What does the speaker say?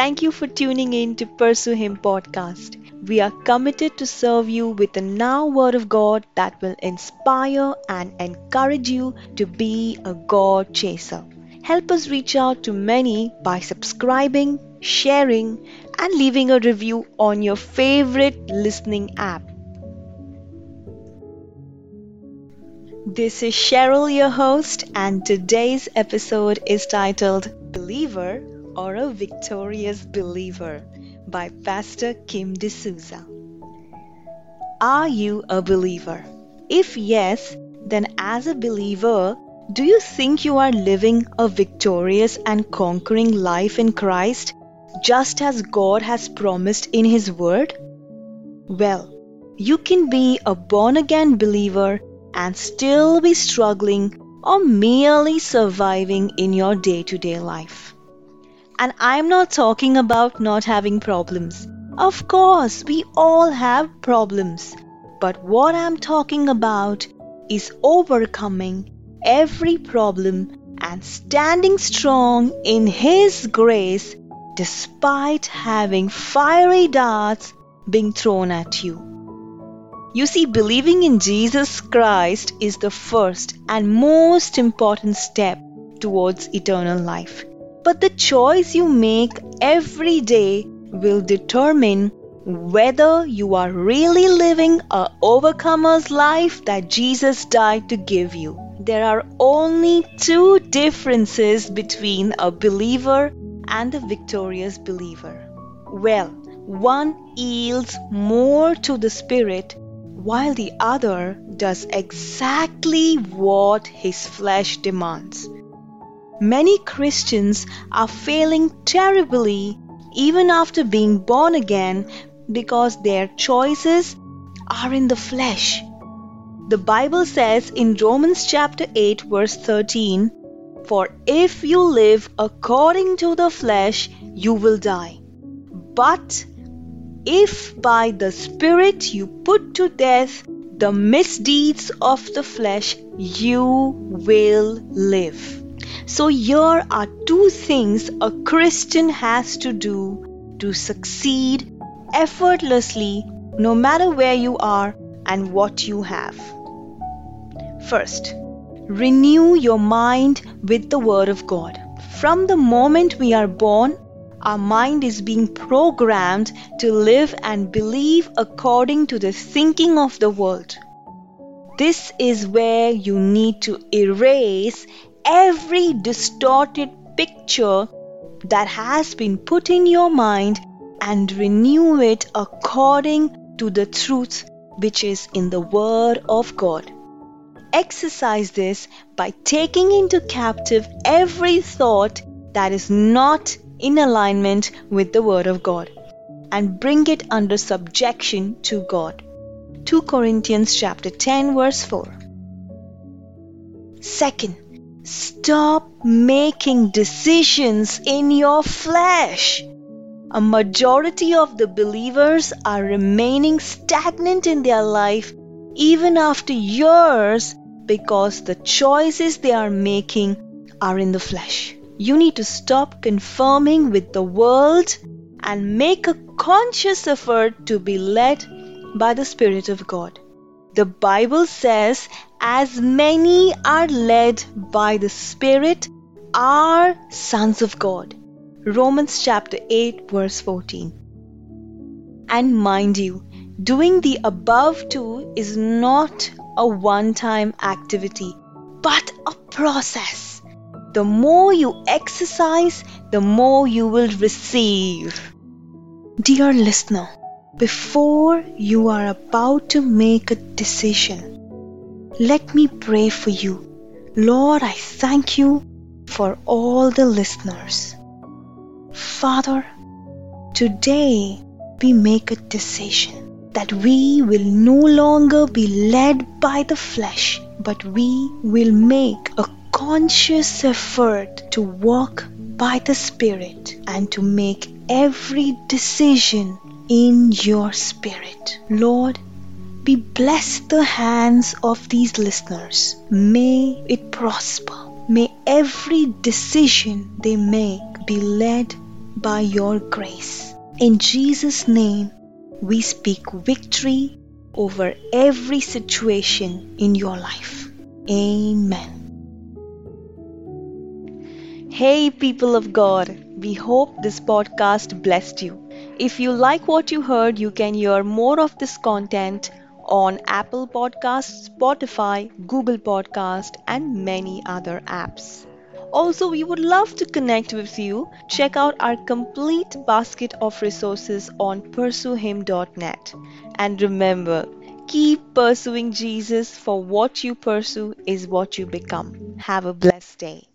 Thank you for tuning in to Pursue Him Podcast. We are committed to serve you with the now Word of God that will inspire and encourage you to be a God chaser. Help us reach out to many by subscribing, sharing, and leaving a review on your favorite listening app. This is Cheryl, your host, and today's episode is titled Believer or a Victorious Believer by Pastor Kim de Souza. Are you a believer? If yes, then as a believer, do you think you are living a victorious and conquering life in Christ, just as God has promised in His Word? Well, you can be a born-again believer and still be struggling or merely surviving in your day-to-day life. And I'm not talking about not having problems. Of course, we all have problems. But what I'm talking about is overcoming every problem and standing strong in His grace despite having fiery darts being thrown at you. You see, believing in Jesus Christ is the first and most important step towards eternal life. But the choice you make every day will determine whether you are really living an overcomer's life that Jesus died to give you. There are only two differences between a believer and a victorious believer. Well, one yields more to the Spirit, while the other does exactly what his flesh demands. Many Christians are failing terribly even after being born again because their choices are in the flesh. The Bible says in Romans chapter 8 verse 13, "For if you live according to the flesh, you will die. But if by the Spirit you put to death the misdeeds of the flesh, you will live." So here are two things a Christian has to do to succeed effortlessly, no matter where you are and what you have. First, renew your mind with the Word of God. From the moment we are born, our mind is being programmed to live and believe according to the thinking of the world. This is where you need to erase every distorted picture that has been put in your mind and renew it according to the truth which is in the Word of God. Exercise this by taking into captive every thought that is not in alignment with the Word of God and bring it under subjection to God. 2 Corinthians chapter 10 verse 4. Second, stop making decisions in your flesh. A majority of the believers are remaining stagnant in their life even after years because the choices they are making are in the flesh. You need to stop conforming with the world and make a conscious effort to be led by the Spirit of God. The Bible says, "As many are led by the Spirit are sons of God." Romans chapter 8 verse 14. And mind you, doing the above too is not a one-time activity, but a process. The more you exercise, the more you will receive. Dear listener, before you are about to make a decision, let me pray for you. Lord, I thank you for all the listeners. Father, today we make a decision that we will no longer be led by the flesh, but we will make a conscious effort to walk by the Spirit and to make every decision in your Spirit. Lord, we bless the hands of these listeners. May it prosper. May every decision they make be led by your grace. In Jesus' name, we speak victory over every situation in your life. Amen. Hey, people of God, we hope this podcast blessed you. If you like what you heard, you can hear more of this content on Apple Podcasts, Spotify, Google Podcast, and many other apps. Also, we would love to connect with you. Check out our complete basket of resources on PursueHim.net. And remember, keep pursuing Jesus, for what you pursue is what you become. Have a blessed day.